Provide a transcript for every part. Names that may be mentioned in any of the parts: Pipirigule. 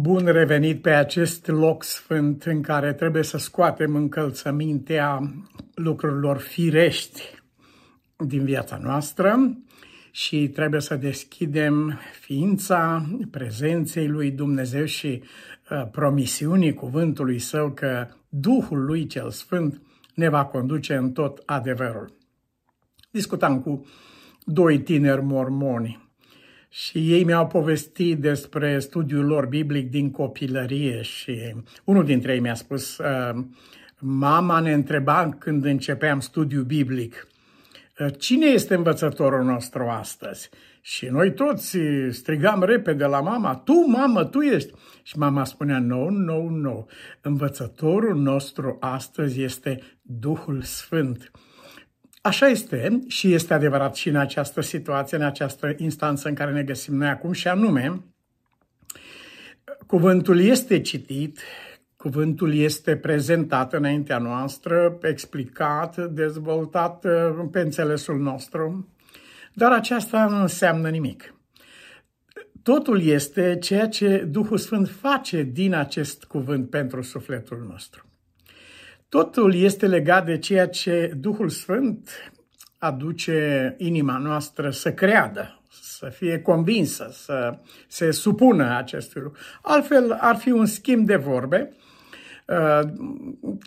Bun revenit pe acest loc sfânt în care trebuie să scoatem încălțămintea lucrurilor firești din viața noastră și trebuie să deschidem ființa prezenței lui Dumnezeu și promisiunii cuvântului Său că Duhul lui cel Sfânt ne va conduce în tot adevărul. Discutam cu doi tineri mormoni și ei mi-au povestit despre studiul lor biblic din copilărie și unul dintre ei mi-a spus: mama ne întreba când începeam studiul biblic, cine este învățătorul nostru astăzi? Și noi toți strigam repede la mama: tu, mamă, tu ești! Și mama spunea: nu, învățătorul nostru astăzi este Duhul Sfânt. Așa este și este adevărat și în această situație, în această instanță în care ne găsim noi acum, și anume, cuvântul este citit, cuvântul este prezentat înaintea noastră, explicat, dezvoltat pe înțelesul nostru, dar aceasta nu înseamnă nimic. Totul este ceea ce Duhul Sfânt face din acest cuvânt pentru sufletul nostru. Totul este legat de ceea ce Duhul Sfânt aduce inima noastră să creadă, să fie convinsă, să se supună acestui lucru. Altfel ar fi un schimb de vorbe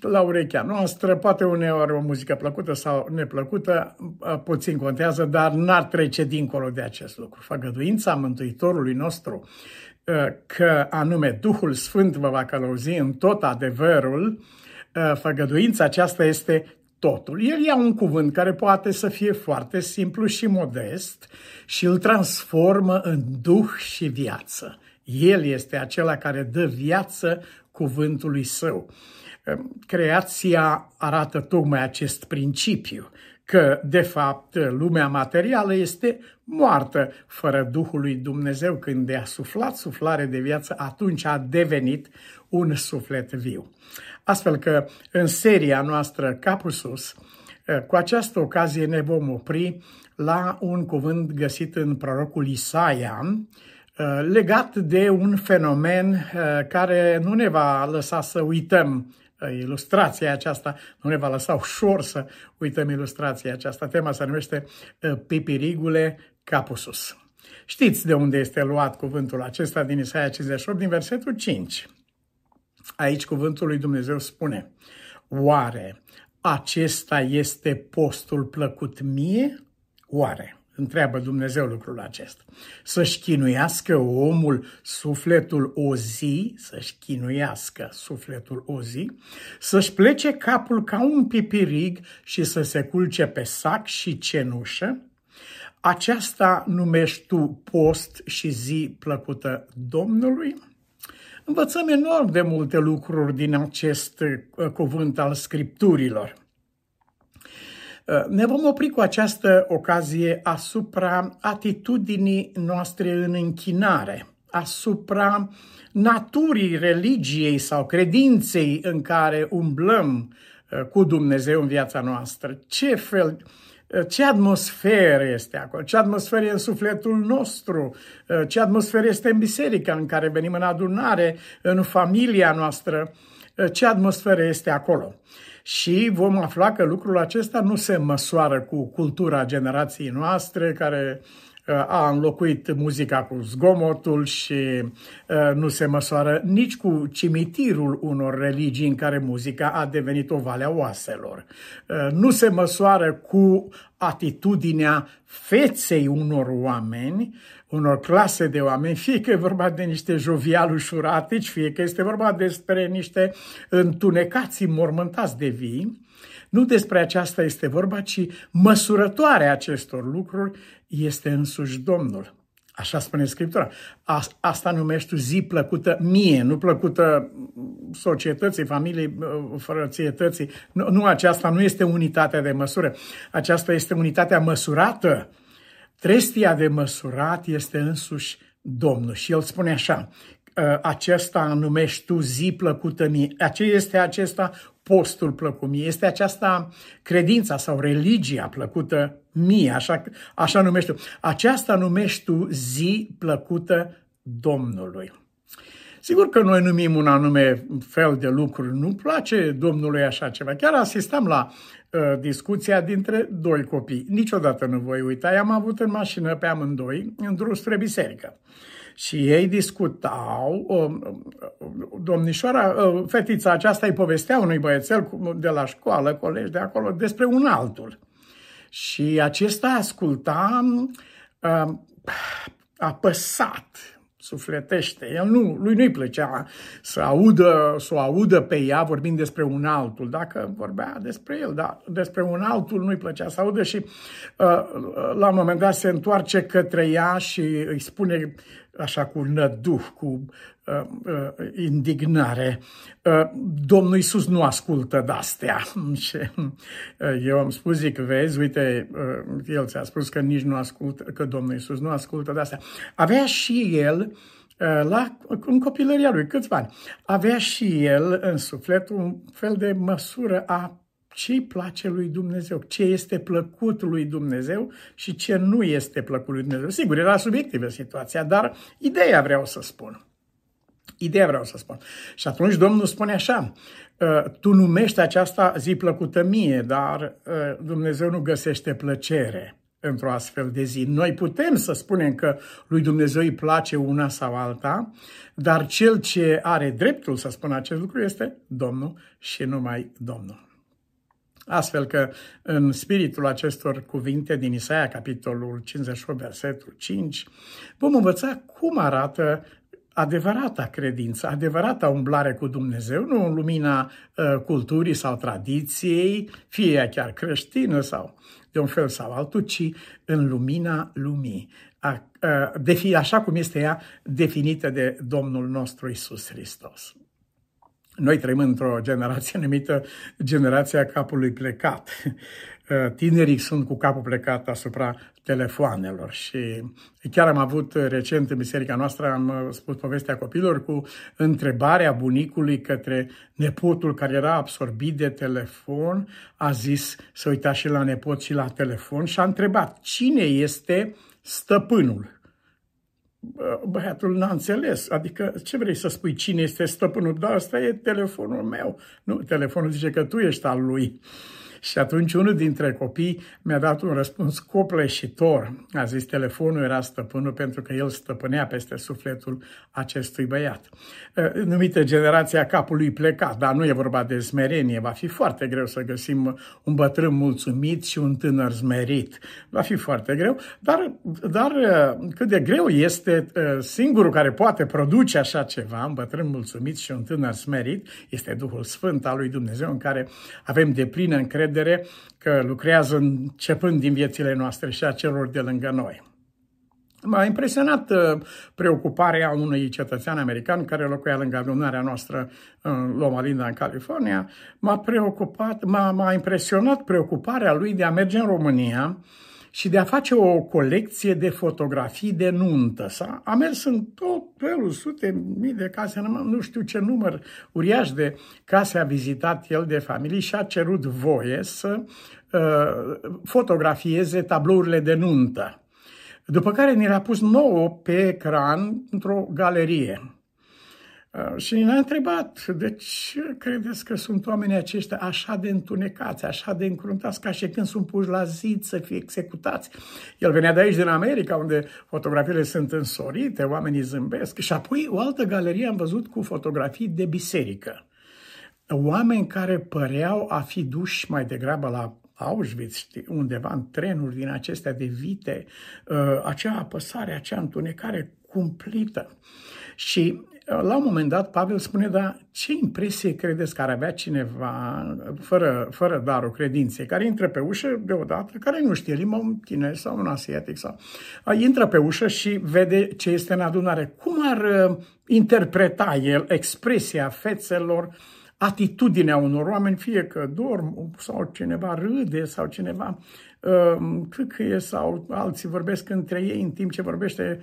la urechea noastră, poate uneori o muzică plăcută sau neplăcută, puțin contează, dar n-ar trece dincolo de acest lucru. Făgăduința Mântuitorului nostru că anume Duhul Sfânt vă va călăuzi în tot adevărul, făgăduința aceasta este totul. El ia un cuvânt care poate să fie foarte simplu și modest și îl transformă în duh și viață. El este acela care dă viață cuvântului Său. Creația arată tocmai acest principiu, că de fapt lumea materială este moartă fără Duhul lui Dumnezeu. Când i-a suflat suflare de viață, atunci a devenit un suflet viu. Astfel că în seria noastră Capul Sus, cu această ocazie ne vom opri la un cuvânt găsit în prorocul Isaia, legat de un fenomen care nu ne va lăsa să uităm ilustrația aceasta, nu ne va lăsa ușor să uităm ilustrația aceasta. Tema se numește Pipirigule, Capul Sus. Știți de unde este luat cuvântul acesta din Isaia 58, din versetul 5. Aici cuvântul lui Dumnezeu spune: oare acesta este postul plăcut mie? Oare? Întreabă Dumnezeu lucrul acesta. Să-și chinuiască omul sufletul o zi, să-și chinuiască sufletul o zi, să-și plece capul ca un pipirig și să se culce pe sac și cenușă? Aceasta numești tu post și zi plăcută Domnului? Învățăm enorm de multe lucruri din acest cuvânt al Scripturilor. Ne vom opri cu această ocazie asupra atitudinii noastre în închinare, asupra naturii religiei sau credinței în care umblăm cu Dumnezeu în viața noastră. Ce atmosferă este acolo, ce atmosferă e în sufletul nostru, ce atmosferă este în biserica în care venim în adunare, în familia noastră, ce atmosferă este acolo. Și vom afla că lucrul acesta nu se măsoară cu cultura generației noastre care a înlocuit muzica cu zgomotul și nu se măsoară nici cu cimitirul unor religii în care muzica a devenit o valea oaselor. Nu se măsoară cu atitudinea feței unor oameni, unor clase de oameni, fie că e vorba de niște joviali ușuratici, fie că este vorba despre niște întunecații mormântați de vii. Nu despre aceasta este vorba, ci măsurătoarea acestor lucruri este însuși Domnul. Așa spune Scriptura. Asta numești tu zi plăcută mie, nu plăcută societății, familiei, frățietății. Nu, aceasta nu este unitatea de măsură. Aceasta este unitatea măsurată. Trestia de măsurat este însuși Domnul. Și El spune așa: acesta numești tu zi plăcută mie. Aceea este acesta postul plăcut mie, este aceasta credința sau religia plăcută mie, așa numești tu. Aceasta numești tu zi plăcută Domnului. Sigur că noi numim un anume fel de lucruri. Nu-mi place domnului așa ceva. Chiar asistam la discuția dintre doi copii. Niciodată nu voi uita. I-am avut în mașină pe amândoi, în drum spre biserică. Și ei discutau, fetița aceasta îi povestea unui băiețel de la școală, colegi de acolo, despre un altul. Și acesta asculta apăsat, sufletește. Lui nu-i plăcea să o audă pe ea vorbind despre un altul, dacă vorbea despre el, dar despre un altul nu-i plăcea să audă și la un moment dat se întoarce către ea și îi spune așa cu năduh, cu indignare: Domnul Iisus nu ascultă de-astea. Și eu am spus, zic, vezi, uite, el ți-a spus că nici nu ascultă, că Domnul Iisus nu ascultă de-astea. Avea și el, în copilăria lui, câțiva ani, avea și el în suflet un fel de măsură a ce-i place lui Dumnezeu, ce este plăcut lui Dumnezeu și ce nu este plăcut lui Dumnezeu. Sigur, era subiectivă situația, dar ideea vreau să spun. Și atunci Domnul spune așa: tu numești aceasta zi plăcută mie, dar Dumnezeu nu găsește plăcere într-o astfel de zi. Noi putem să spunem că lui Dumnezeu îi place una sau alta, dar cel ce are dreptul să spună acest lucru este Domnul și numai Domnul. Astfel că în spiritul acestor cuvinte din Isaia, capitolul 58, versetul 5, vom învăța cum arată adevărata credință, adevărata umblare cu Dumnezeu, nu în lumina culturii sau tradiției, fie ea chiar creștină sau de un fel sau altul, ci în lumina lumii, așa cum este ea definită de Domnul nostru Iisus Hristos. Noi trăim într-o generație numită generația capului plecat. Tinerii sunt cu capul plecat asupra telefoanelor și chiar am avut recent în biserica noastră, am spus povestea copiilor cu întrebarea bunicului către nepotul care era absorbit de telefon, a zis să uita și la nepot și la telefon și a întrebat: cine este stăpânul? Băiatul n-a înțeles, adică ce vrei să spui cine este stăpânul? Da, ăsta e telefonul meu. Nu, telefonul zice că tu ești al lui. Și atunci unul dintre copii mi-a dat un răspuns copleșitor. A zis: telefonul era stăpânul pentru că el stăpânea peste sufletul acestui băiat. Numită generația capului plecat, dar nu e vorba de smerenie. Va fi foarte greu să găsim un bătrân mulțumit și un tânăr smerit. Va fi foarte greu, dar cât de greu este singurul care poate produce așa ceva, un bătrân mulțumit și un tânăr smerit, este Duhul Sfânt al lui Dumnezeu, în care avem deplină încredere că lucrează începând din viețile noastre și a celor de lângă noi. M-a impresionat preocuparea unui cetățean american care locuia lângă adunarea noastră în Loma Linda, în California. M-a impresionat preocuparea lui de a merge în România și de a face o colecție de fotografii de nuntă. A mers în tot felul, sute, mii de case, nu știu ce număr uriaș de case a vizitat el, de familii, și a cerut voie să fotografieze tablourile de nuntă. După care ne le-a pus nouă pe ecran într-o galerie. Și ne-a întrebat: de ce credeți că sunt oamenii aceștia așa de întunecați, așa de încruntați, ca și când sunt puși la zid să fie executați? El venea de aici, din America, unde fotografiile sunt însorite, oamenii zâmbesc. Și apoi o altă galerie am văzut cu fotografii de biserică. Oameni care păreau a fi duși mai degrabă la Auschwitz, undeva în trenuri din acestea de vite, acea apăsare, acea întunecare cumplită. Și la un moment dat Pavel spune: dar ce impresie credeți că ar avea cineva fără darul credinței, care intră pe ușă deodată, care nu știe limba, un chinez sau un asiatic, sau intră pe ușă și vede ce este în adunare? Cum ar interpreta el expresia fețelor, atitudinea unor oameni, fie că dorm sau cineva râde sau cineva căcăie sau alții vorbesc între ei în timp ce vorbește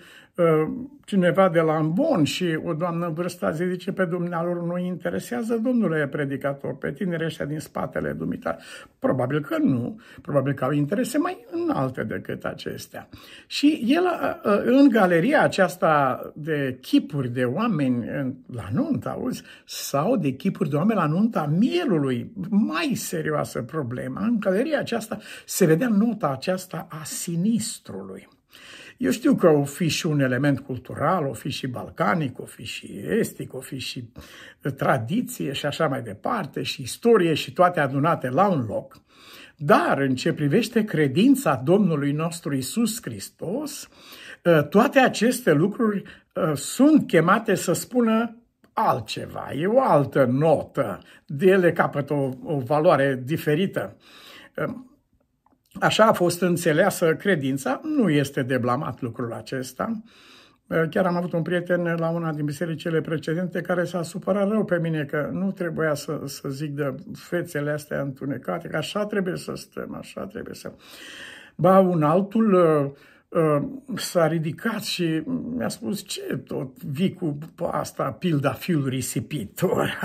cineva de la Ambon și o doamnă în vârstă zice pe dumnealor nu interesează, domnule predicator, pe tineri ăștia din spatele dumitare. Probabil că nu, probabil că au interese mai înalte decât acestea. Și el, în galeria aceasta de chipuri de oameni la nuntă, auzi, sau de chipuri de oameni la nunta mielului, mai serioasă problema, în galeria aceasta se vedea nota aceasta a sinistrului. Eu știu că o fi și un element cultural, o fi și balcanic, o fi și estic, o fi și tradiție și așa mai departe, și istorie și toate adunate la un loc. Dar în ce privește credința Domnului nostru Iisus Hristos, toate aceste lucruri sunt chemate să spună altceva, e o altă notă, de ele capătă o valoare diferită. Așa a fost înțeleasă credința, nu este de blamat lucrul acesta. Chiar am avut un prieten la una din bisericile precedente care s-a supărat rău pe mine că nu trebuia să zic de fețele astea întunecate, că așa trebuie să stăm, așa trebuie să... Ba, un altul s-a ridicat și mi-a spus, ce tot vii cu asta, pilda fiul risipitor,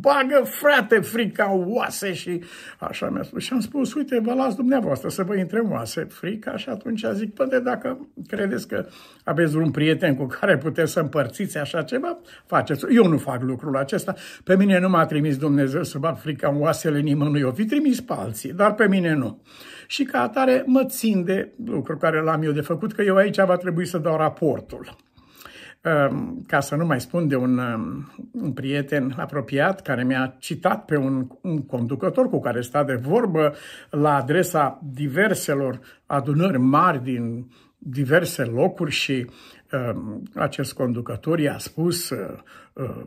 bagă frate frica în oase și așa mi-a spus. Și am spus, uite, vă las dumneavoastră să vă intre în oase frica și atunci zic, până dacă credeți că aveți un prieten cu care puteți să împărțiți așa ceva, faceți-o. Eu nu fac lucrul acesta, pe mine nu m-a trimis Dumnezeu să bag frica în oasele nimănui, eu fi trimis pe alții, dar pe mine nu. Și ca atare mă țin de lucru care l-am eu de făcut, că eu aici va trebui să dau raportul. Ca să nu mai spun de un prieten apropiat care mi-a citat pe un conducător cu care sta de vorbă la adresa diverselor adunări mari din diverse locuri și acest conducător i-a spus,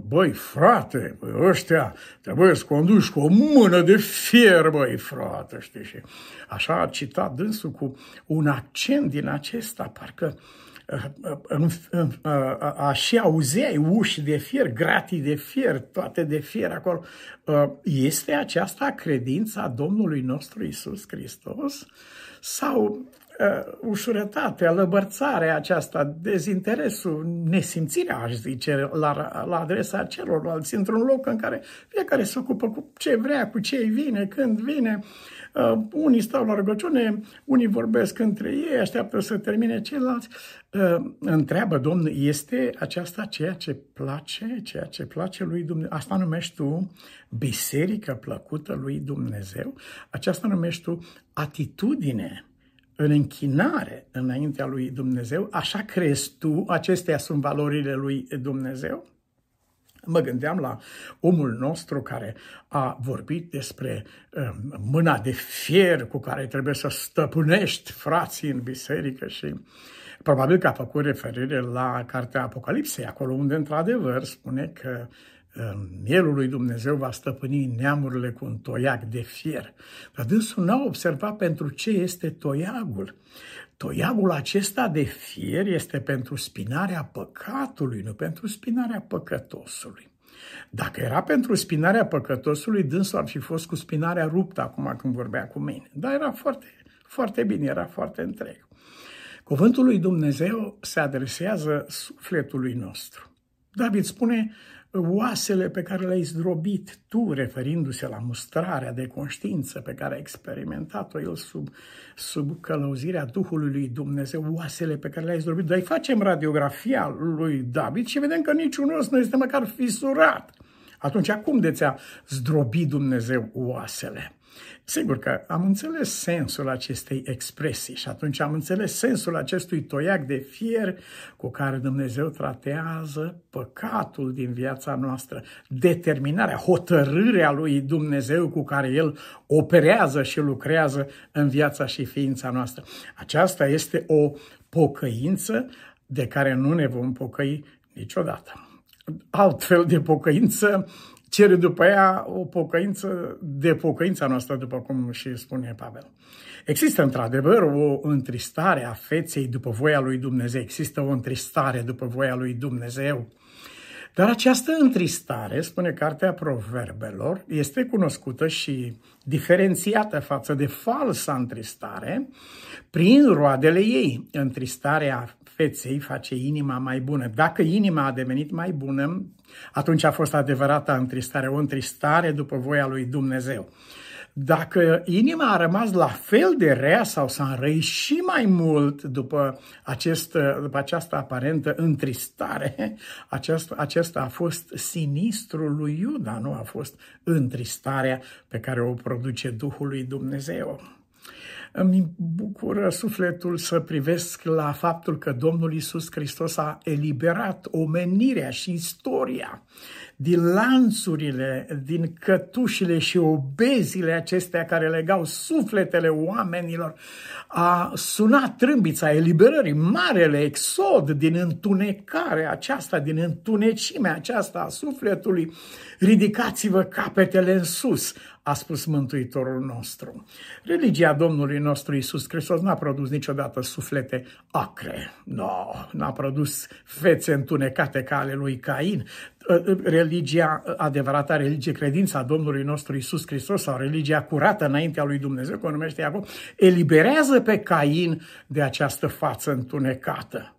băi frate, băi, ăștia trebuie să conduci cu o mână de fier, băi frate, știi? Și așa a citat dânsul cu un accent din acesta, parcă așa auzeai uși de fier, gratii de fier, toate de fier acolo. Este aceasta credința Domnului nostru Iisus Hristos? Sau ușurătatea, lăbărțarea aceasta, dezinteresul, nesimțirea, aș zice, la adresa celorlalți, într-un loc în care fiecare se ocupă cu ce vrea, cu ce vine, când vine. Unii stau la rugăciune, unii vorbesc între ei, așteaptă să termine ceilalți. Întreabă, Domnul, este aceasta ceea ce place lui Dumnezeu? Asta numești tu biserică plăcută lui Dumnezeu? Aceasta numești tu atitudine în închinare înaintea lui Dumnezeu? Așa crezi tu, acestea sunt valorile lui Dumnezeu? Mă gândeam la omul nostru care a vorbit despre mâna de fier cu care trebuie să stăpânești frații în biserică și probabil că a făcut referire la cartea Apocalipsei, acolo unde într-adevăr spune că mielul lui Dumnezeu va stăpâni neamurile cu un toiac de fier. Dar dânsul n-a observat pentru ce este toiagul. Toiagul acesta de fier este pentru spinarea păcatului, nu pentru spinarea păcătosului. Dacă era pentru spinarea păcătosului, dânsul ar fi fost cu spinarea ruptă acum când vorbea cu mine. Dar era foarte, foarte bine, era foarte întreg. Cuvântul lui Dumnezeu se adresează sufletului nostru. David spune, oasele pe care le-ai zdrobit tu, referindu-se la mustrarea de conștiință pe care a experimentat-o el sub călăuzirea Duhului lui Dumnezeu, oasele pe care le-ai zdrobit. Dar îi facem radiografia lui David și vedem că niciun os nu este măcar fisurat. Atunci, cum de ți-a zdrobit Dumnezeu oasele? Sigur că am înțeles sensul acestei expresii și atunci am înțeles sensul acestui toiac de fier cu care Dumnezeu tratează păcatul din viața noastră, determinarea, hotărârea lui Dumnezeu cu care El operează și lucrează în viața și ființa noastră. Aceasta este o pocăință de care nu ne vom pocăi niciodată. Altfel de pocăință cere după ea o pocăință de pocăința noastră, după cum și spune Pavel. Există într-adevăr o întristare a feței după voia lui Dumnezeu. Există o întristare după voia lui Dumnezeu. Dar această întristare, spune Cartea Proverbelor, este cunoscută și diferențiată față de falsa întristare prin roadele ei. Întristarea feței face inima mai bună. Dacă inima a devenit mai bună, atunci a fost adevărata întristare, o întristare după voia lui Dumnezeu. Dacă inima a rămas la fel de rea sau s-a înrăit și mai mult după această aparentă întristare, acesta a fost sinistrul lui Iuda, nu a fost întristarea pe care o produce Duhul lui Dumnezeu. Îmi bucură sufletul să privesc la faptul că Domnul Iisus Hristos a eliberat omenirea și istoria din lanțurile, din cătușile și obezile acestea care legau sufletele oamenilor. A sunat trâmbița eliberării, marele exod din întunecarea aceasta, din întunecimea aceasta a sufletului. Ridicați-vă capetele în sus, a spus Mântuitorul nostru. Religia Domnului nostru Iisus Hristos n-a produs niciodată suflete acre, n-a produs fețe întunecate ca ale lui Cain. Religia adevărată, religie, credința Domnului nostru Iisus Hristos sau religia curată înaintea lui Dumnezeu, cum o numește Iacov, eliberează pe Cain de această față întunecată.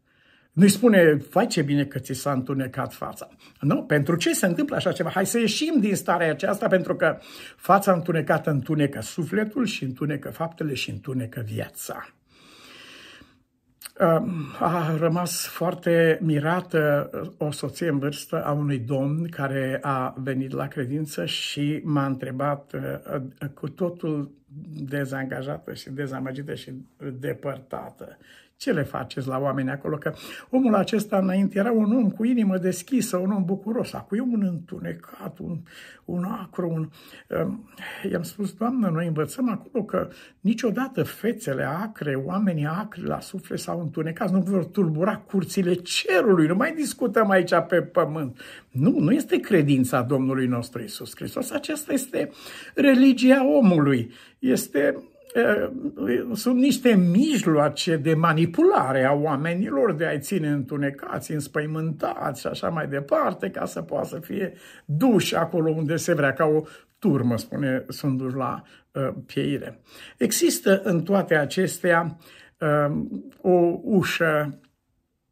Nu-i spune, vai ce bine că ți s-a întunecat fața. Nu, pentru ce se întâmplă așa ceva? Hai să ieșim din starea aceasta, pentru că fața întunecată întunecă sufletul și întunecă faptele și întunecă viața. A rămas foarte mirată o soție în vârstă a unui domn care a venit la credință și m-a întrebat, cu totul dezangajată și dezamăgită și depărtată: ce le faceți la oameni acolo? Că omul acesta înainte era un om cu inimă deschisă, un om bucuros, acum e un întunecat, un acru. I-am spus: Doamnă, noi învățăm acolo că niciodată fețele acre, oamenii acri la suflet s-au întunecat, nu vor tulbura curțile cerului, nu mai discutăm aici pe pământ. Nu este credința Domnului nostru Iisus Hristos, aceasta este religia omului. Sunt niște mijloace de manipulare a oamenilor, de a-i ține întunecați, înspăimântați și așa mai departe, ca să poată să fie duși acolo unde se vrea, ca o turmă, spune, sunt duși la pieire. Există în toate acestea o ușă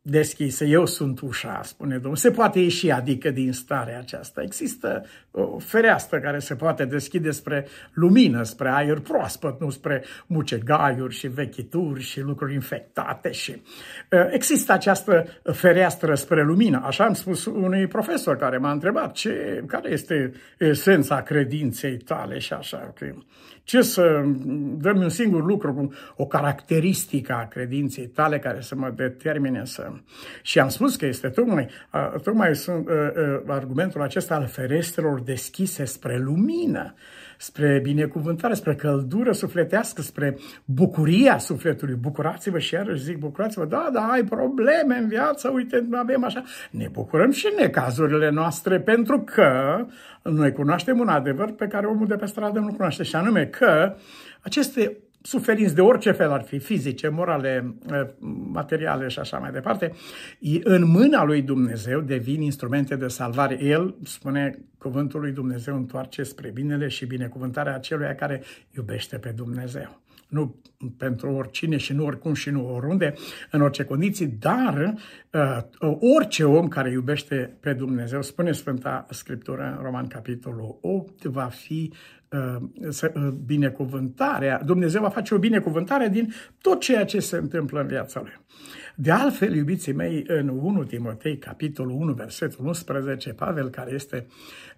deschisă. Eu sunt ușa, spune Domnul. Se poate ieși, adică, din starea aceasta. Există o fereastră care se poate deschide spre lumină, spre aer proaspăt, nu spre mucegaiuri și vechituri și lucruri infectate. Și există această fereastră spre lumină. Așa am spus unui profesor care m-a întrebat care este esența credinței tale și așa. Dă-mi un singur lucru, o caracteristică a credinței tale care să mă determine să... Și am spus că este tocmai sunt argumentul acesta al ferestrelor deschise spre lumină, spre binecuvântare, spre căldură sufletească, spre bucuria sufletului. Bucurați-vă, și iarăși zic, bucurați-vă, da, ai probleme în viață, uite, avem așa. Ne bucurăm și în necazurile noastre, pentru că noi cunoaștem un adevăr pe care omul de pe stradă nu cunoaște, și anume că aceste suferinți de orice fel ar fi, fizice, morale, materiale și așa mai departe, în mâna lui Dumnezeu devin instrumente de salvare. El, spune cuvântul lui Dumnezeu, întoarce spre binele și binecuvântarea aceluia care iubește pe Dumnezeu. Nu pentru oricine și nu oricum și nu oriunde, în orice condiții, dar orice om care iubește pe Dumnezeu, spune Sfânta Scriptură în Roman, capitolul 8, va fi binecuvântarea. Dumnezeu va face o binecuvântare din tot ceea ce se întâmplă în viața lui. De altfel, iubiții mei, în 1 Timotei, capitolul 1, versetul 11, Pavel, care este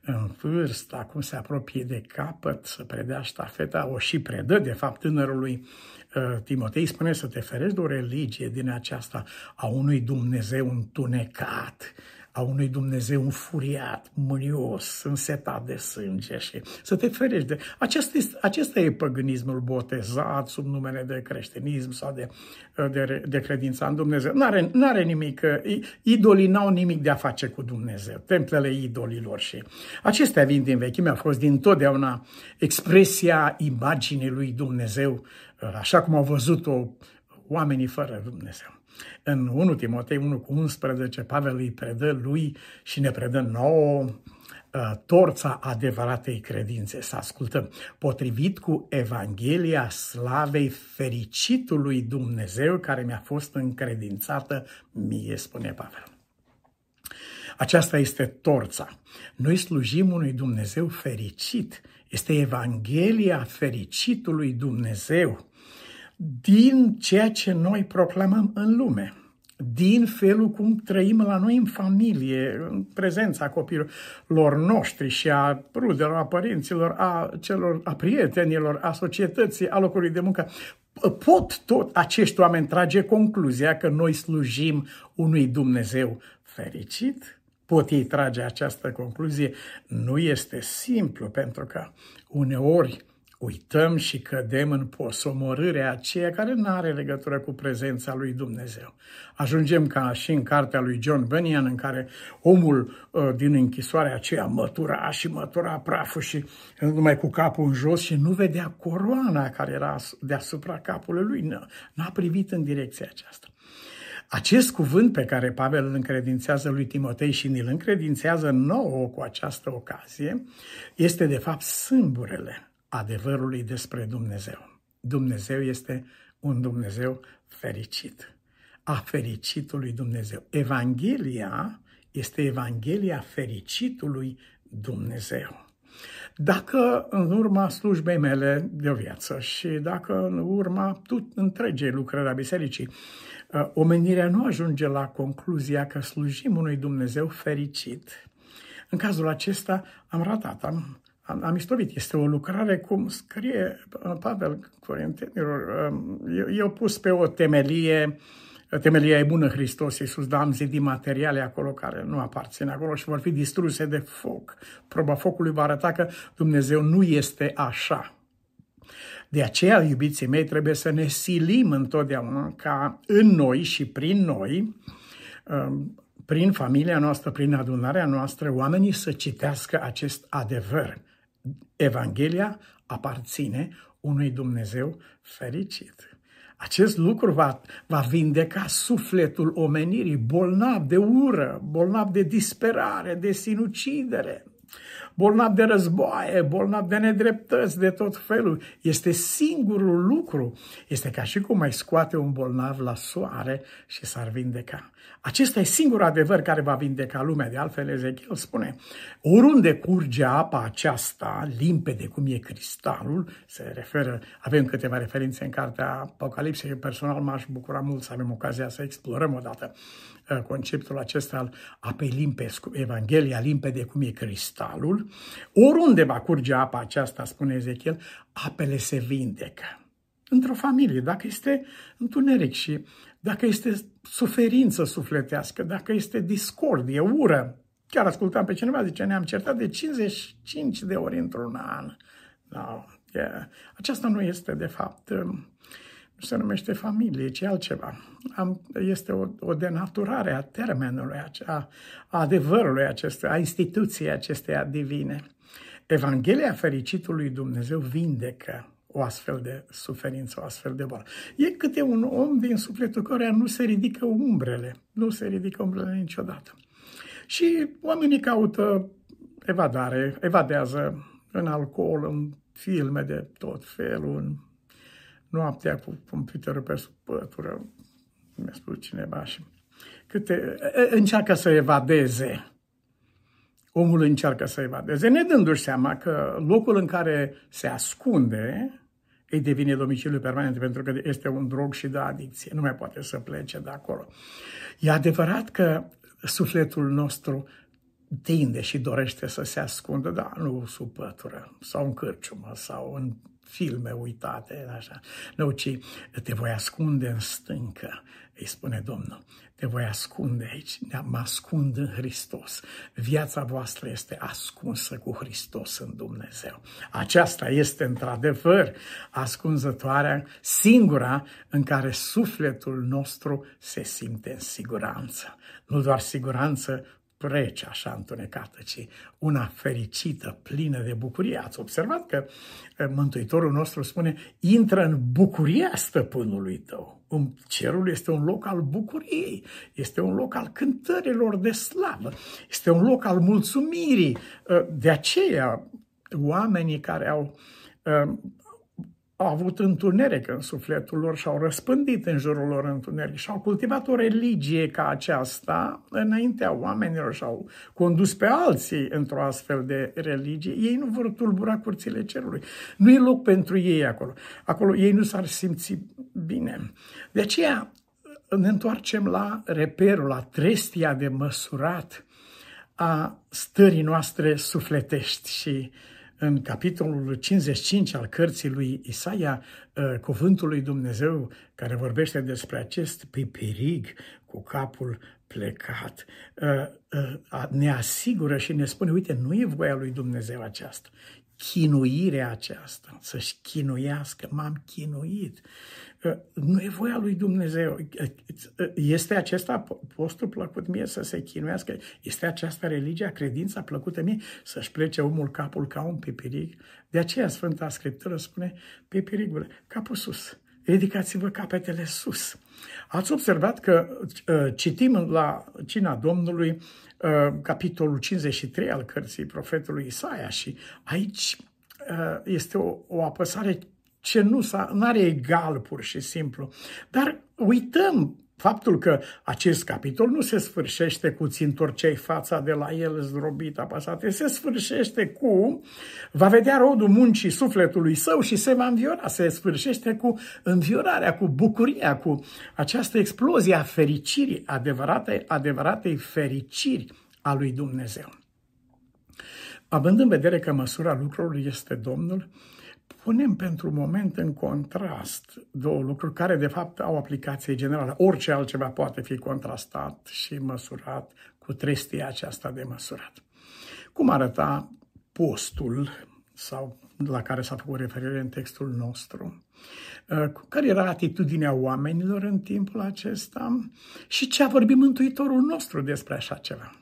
în vârstă, acum se apropie de capăt să predea ștafeta, o și predă, de fapt, tânărului Timotei, spune să te ferești de o religie din aceasta a unui Dumnezeu întunecat, a unui Dumnezeu înfuriat, mânios, însetat de sânge, și să te ferești de... Acesta e păgânismul botezat sub numele de creștinism sau de credința în Dumnezeu. N-are nimic, idolii n-au nimic de a face cu Dumnezeu, templele idolilor, și acestea vin din vechime, au fost dintotdeauna expresia imaginii lui Dumnezeu, așa cum au văzut-o oamenii fără Dumnezeu. În 1 Timotei 1:11, Pavel îi predă lui și ne predă nouă torța adevăratei credințe. Să ascultăm. Potrivit cu Evanghelia slavei fericitului Dumnezeu care mi-a fost încredințată mie, spune Pavel. Aceasta este torța. Noi slujim unui Dumnezeu fericit. Este Evanghelia fericitului Dumnezeu din ceea ce noi proclamăm în lume, din felul cum trăim la noi în familie, în prezența copiilor noștri și a rudelor, a părinților, a prietenilor, a societății, a locului de muncă. Pot tot acești oameni trage concluzia că noi slujim unui Dumnezeu fericit? Pot ei trage această concluzie? Nu este simplu, pentru că uneori uităm și cădem în posomorârea aceea care nu are legătură cu prezența lui Dumnezeu. Ajungem ca și în cartea lui John Bunyan, în care omul din închisoarea aceea mătura și mătura praful și numai cu capul în jos și nu vedea coroana care era deasupra capului lui. N-a privit în direcția aceasta. Acest cuvânt pe care Pavel îl încredințează lui Timotei și ne-l încredințează nouă cu această ocazie este de fapt sâmburele adevărului despre Dumnezeu. Dumnezeu este un Dumnezeu fericit, a fericitului Dumnezeu. Evanghelia este Evanghelia fericitului Dumnezeu. Dacă în urma slujbei mele de o viață și dacă în urma întregii lucrări a bisericii, omenirea nu ajunge la concluzia că slujim unui Dumnezeu fericit, în cazul acesta am ratat, am istovit. Este o lucrare, cum scrie Pavel Corintenilor, eu pus pe o temelie, temelia e bună, Hristos Iisus, dar am zidit materiale acolo care nu aparțin acolo și vor fi distruse de foc. Proba focului va arăta că Dumnezeu nu este așa. De aceea, iubiții mei, trebuie să ne silim întotdeauna ca în noi și prin noi, prin familia noastră, prin adunarea noastră, oamenii să citească acest adevăr. Evanghelia aparține unui Dumnezeu fericit. Acest lucru va vindeca sufletul omenirii bolnav de ură, bolnav de disperare, de sinucidere, bolnav de războaie, bolnav de nedreptăți, de tot felul. Este singurul lucru. Este ca și cum ai scoate un bolnav la soare și s-ar vindeca. Acesta e singurul adevăr care va vindeca lumea. De altfel, Ezechiel spune, oriunde curge apa aceasta, limpede cum e cristalul, se referă, avem câteva referințe în cartea Apocalipsei. Eu personal m-aș bucura mult să avem ocazia să explorăm odată conceptul acesta al apei limpezi, Evanghelia limpede cum e cristalul. Oriunde va curge apa aceasta, spune Ezechiel, apele se vindecă. Într-o familie, dacă este întuneric și dacă este suferință sufletească, dacă este discordie, ură. Chiar ascultam pe cineva, zice, ne-am certat de 55 de ori într-un an. No, yeah. Aceasta nu este, de fapt, nu se numește familie, ci altceva. Este o denaturare a termenului, a adevărului acestui, a instituției acesteia divine. Evanghelia fericitului Dumnezeu vindecă o astfel de suferință, o astfel de boală. E câte un om din sufletul căruia nu se ridică umbrele, nu se ridică umbrele niciodată. Și oamenii caută evadare, evadează în alcool, în filme de tot felul, în noaptea cu computerul pe sub pătură, mi-a spus cineva, și încearcă să evadeze. Omul încearcă să evadeze, ne dându-și seama că locul în care se ascunde îi devine domiciliu permanent, pentru că este un drog și de adicție, nu mai poate să plece de acolo. E adevărat că sufletul nostru tinde și dorește să se ascundă, dar nu sub pătură sau în cârciumă sau în filme uitate, așa. Nu, ci te voi ascunde în stâncă, îi spune Domnul. Te voi ascunde aici, mă ascund în Hristos. Viața voastră este ascunsă cu Hristos în Dumnezeu. Aceasta este într-adevăr ascunzătoarea, singura în care sufletul nostru se simte în siguranță. Nu doar siguranță rece, așa întunecată, ci una fericită, plină de bucurie. Ați observat că Mântuitorul nostru spune, intră în bucuria stăpânului tău. Cerul este un loc al bucuriei, este un loc al cântărilor de slavă, este un loc al mulțumirii. De aceea, oamenii care au avut întuneric în sufletul lor și au răspândit în jurul lor întuneric și au cultivat o religie ca aceasta înaintea oamenilor și au condus pe alții într-o astfel de religie. Ei nu vor tulbura curțile cerului. Nu e loc pentru ei acolo. Acolo ei nu s-ar simți bine. De aceea ne întoarcem la reperul, la trestia de măsurat a stării noastre sufletești și în capitolul 55 al cărții lui Isaia, cuvântul lui Dumnezeu care vorbește despre acest pipirig cu capul plecat, ne asigură și ne spune, uite, nu e voia lui Dumnezeu aceasta, chinuirea aceasta, să-și chinuiască, m-am chinuit. Nu e voia lui Dumnezeu. Este acesta postul plăcut mie să se chinuiască? Este aceasta religia, credința plăcută mie să-și plece omul capul ca un pipiric? De aceea Sfânta Scriptură spune, pipirigule, capul sus, ridicați-vă capetele sus. Ați observat că citim la Cina Domnului capitolul 53 al cărții profetului Isaia și aici este o apăsare ce nu are egal pur și simplu. Dar uităm faptul că acest capitol nu se sfârșește cu ți-ntorceai fața de la el zdrobit, apăsate, se sfârșește cu va vedea rodul muncii sufletului său și se va înviora, se sfârșește cu înviorarea, cu bucuria, cu această explozie a fericirii, adevăratei fericiri a lui Dumnezeu. Având în vedere că măsura lucrurilor este Domnul, punem pentru moment în contrast două lucruri care de fapt au aplicație generală. Orice altceva poate fi contrastat și măsurat cu trestia aceasta de măsurat. Cum arăta postul sau la care s-a făcut referire în textul nostru? Care era atitudinea oamenilor în timpul acesta? Și ce a vorbit Mântuitorul nostru despre așa ceva?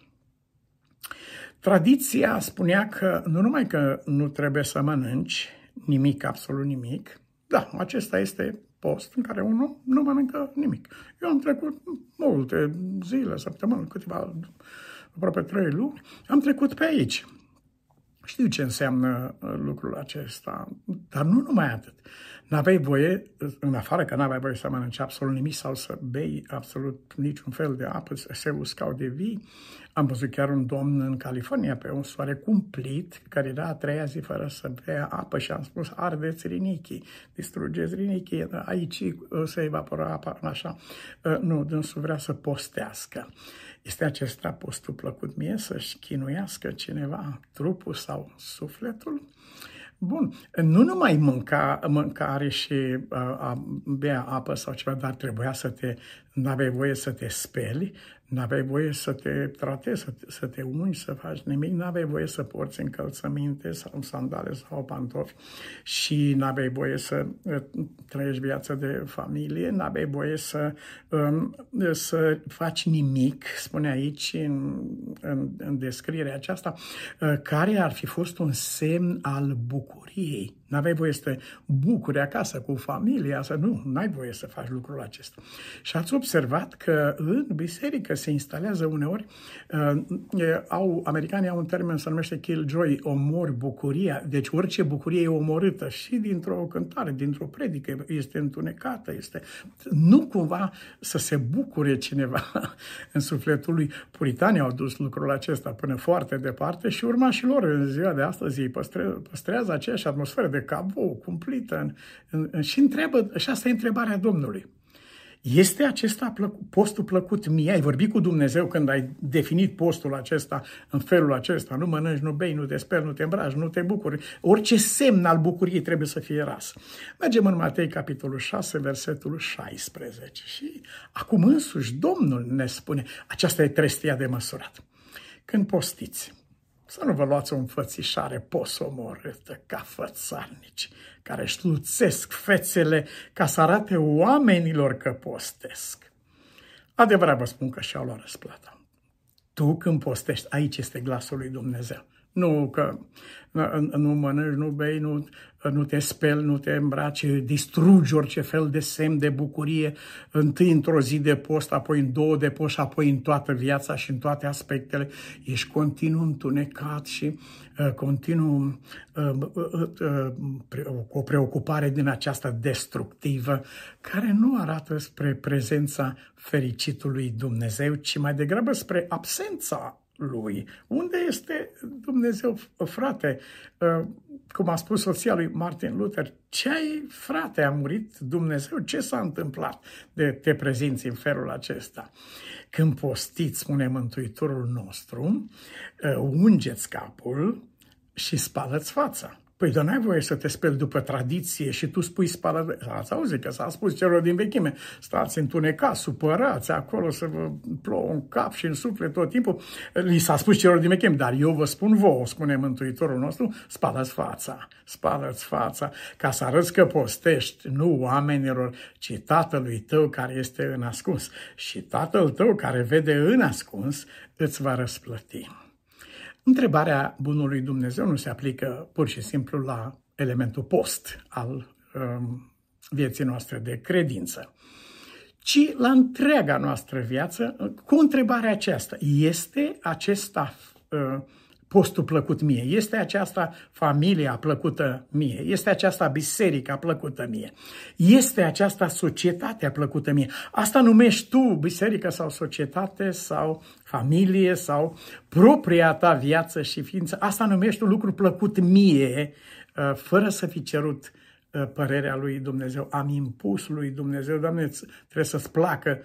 Tradiția spunea că nu numai că nu trebuie să mănânci nimic, absolut nimic. Da, acesta este post în care unul nu mănâncă nimic. Eu am trecut multe zile, săptămâni, câteva, aproape 3 luni, am trecut pe aici. Știu ce înseamnă lucrul acesta, dar nu numai atât. N-aveai voie, în afară că n-aveai voie să mănânci absolut nimic sau să bei absolut niciun fel de apă, să se uscau de vii. Am văzut chiar un domn în California pe un soare cumplit, care era a 3-a zi fără să bea apă și am spus, ardeți rinichii, distrugeți rinichii, aici se evapora apa, așa. Nu, dânsul vrea să postească. Este acesta postul plăcut mie, să-și chinuiască cineva trupul sau sufletul? Bun, nu numai mâncare și a bea apă sau ceva, dar trebuia n-aveai voie să te speli, n-aveai voie să te tratezi, să te ungi, să faci nimic, n-aveai voie să porți încălțăminte sau sandale sau pantofi și n-aveai voie să trăiești viața de familie, n-aveai voie să faci nimic, spune aici în descrierea aceasta, care ar fi fost un semn al bucuriei. N-aveai voie să te bucuri acasă cu familia, n-ai voie să faci lucrul acesta. Și ați observat că în biserică se instalează uneori, americanii au un termen, se numește killjoy, omori bucuria, deci orice bucurie e omorâtă și dintr-o cântare, dintr-o predică, este întunecată, nu cumva să se bucure cineva în sufletul lui. Puritanii au dus lucrul acesta până foarte departe și urmașii lor în ziua de astăzi ei păstrează aceeași atmosferă de cabou, cumplită, și asta e întrebarea Domnului. Este acesta postul plăcut mie? Ai vorbit cu Dumnezeu când ai definit postul acesta în felul acesta? Nu mănânci, nu bei, nu te speli, nu te îmbraci, nu te bucuri. Orice semn al bucuriei trebuie să fie ras. Mergem în Matei, capitolul 6, versetul 16. Și acum însuși Domnul ne spune, aceasta e trestia de măsurat. Când postiți, să nu vă luați o înfățișare posomorâtă ca fățarnici, care șluțesc fețele ca să arate oamenilor că postesc. Adevărat vă spun că și-au luat răsplata. tu când postești, aici este glasul lui Dumnezeu. Nu că nu mănânci, nu bei, nu te speli, nu te îmbraci, distrugi orice fel de semn de bucurie, întâi într-o zi de post, apoi în două de post, apoi în toată viața și în toate aspectele. Ești continuu întunecat și continuu o preocupare din aceasta destructivă, care nu arată spre prezența fericitului Dumnezeu, ci mai degrabă spre absența lui. Unde este Dumnezeu, frate? Cum a spus soția lui Martin Luther, ce ai, frate, a murit Dumnezeu? Ce s-a întâmplat de te prezinți în felul acesta? Când postiți, spune Mântuitorul nostru, ungeți capul și spală-ți fața. Păi, dar n-ai voie să te speli după tradiție și tu spui spală. Ați auzit că s-a spus celor din vechime, stați întunecați, supărați, acolo să vă plouă în cap și în suflet tot timpul. Li s-a spus celor din vechime, dar eu vă spun vouă, spune Mântuitorul nostru, spală-ți fața, spală-ți fața, ca să arăți că postești, nu oamenilor, ci Tatălui tău care este în ascuns. Și Tatăl tău care vede în ascuns îți va răsplăti. Întrebarea bunului Dumnezeu nu se aplică pur și simplu la elementul post al vieții noastre de credință, ci la întreaga noastră viață cu întrebarea aceasta. Este acesta postul plăcut mie? Este aceasta familia plăcută mie? Este aceasta biserica plăcută mie? Este aceasta societatea plăcută mie? Asta numești tu biserică sau societate sau familie sau propria ta viață și ființă? Asta numești un lucru plăcut mie, fără să fi cerut părerea lui Dumnezeu. Am impus lui Dumnezeu, Doamne, trebuie să-ți placă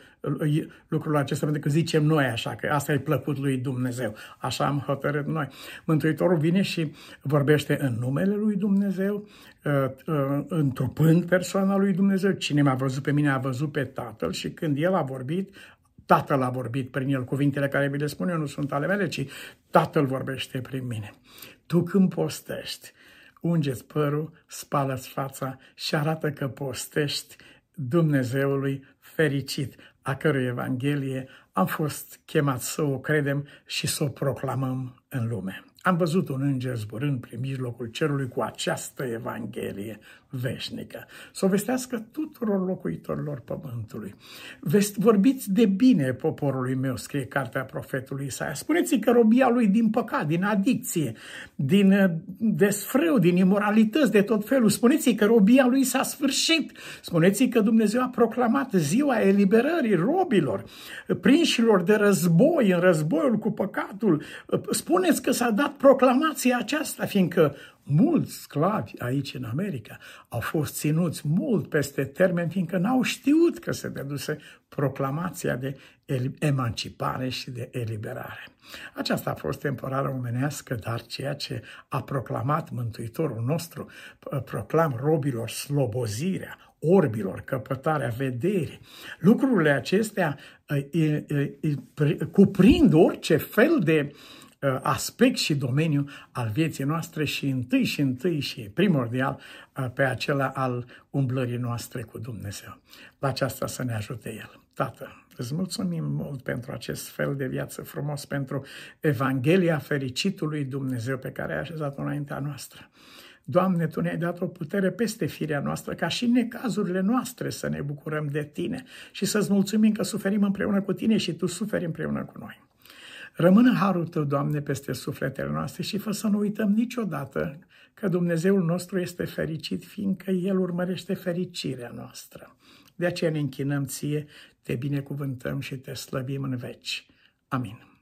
lucrul acesta, pentru că zicem noi așa, că asta e plăcut lui Dumnezeu. Așa am hotărât noi. Mântuitorul vine și vorbește în numele lui Dumnezeu, întrupând persoana lui Dumnezeu. Cine m-a văzut pe mine a văzut pe Tatăl, și când el a vorbit, Tatăl a vorbit prin el. Cuvintele care vi le spun eu nu sunt ale mele, ci Tatăl vorbește prin mine. Tu când postești, unge-ți părul, spală-ți fața și arată că postești Dumnezeului fericit, a cărui Evanghelie am fost chemați să o credem și să o proclamăm în lume. Am văzut un înger zburând prin mijlocul cerului cu această Evanghelie veșnică, să o vestească tuturor locuitorilor pământului. Vorbiți de bine poporului meu, scrie cartea profetului Isaia. Spuneți-i că robia lui din păcat, din adicție, din desfrâu, din imoralități de tot felul, spuneți-i că robia lui s-a sfârșit. Spuneți-i că Dumnezeu a proclamat ziua eliberării robilor, prinșilor de război, în războiul cu păcatul. Spuneți că s-a dat proclamația aceasta, fiindcă mulți sclavi aici în America au fost ținuți mult peste termen, fiindcă n-au știut că se deduse proclamația de emancipare și de eliberare. Aceasta a fost temporară omenească, dar ceea ce a proclamat Mântuitorul nostru, proclam robilor slobozirea, orbilor căpătarea vederii. Lucrurile acestea cuprind orice fel de aspect și domeniu al vieții noastre și întâi și primordial pe acela al umblării noastre cu Dumnezeu. La aceasta să ne ajute El. Tată, îți mulțumim mult pentru acest fel de viață frumos, pentru Evanghelia fericitului Dumnezeu pe care ai așezat-o înaintea noastră. Doamne, Tu ne-ai dat o putere peste firea noastră, ca și în necazurile noastre să ne bucurăm de Tine și să-ți mulțumim că suferim împreună cu Tine și Tu suferi împreună cu noi. Rămână harul Tău, Doamne, peste sufletele noastre și fă să nu uităm niciodată că Dumnezeul nostru este fericit, fiindcă El urmărește fericirea noastră. De aceea ne închinăm Ție, Te binecuvântăm și Te slăbim în veci. Amin.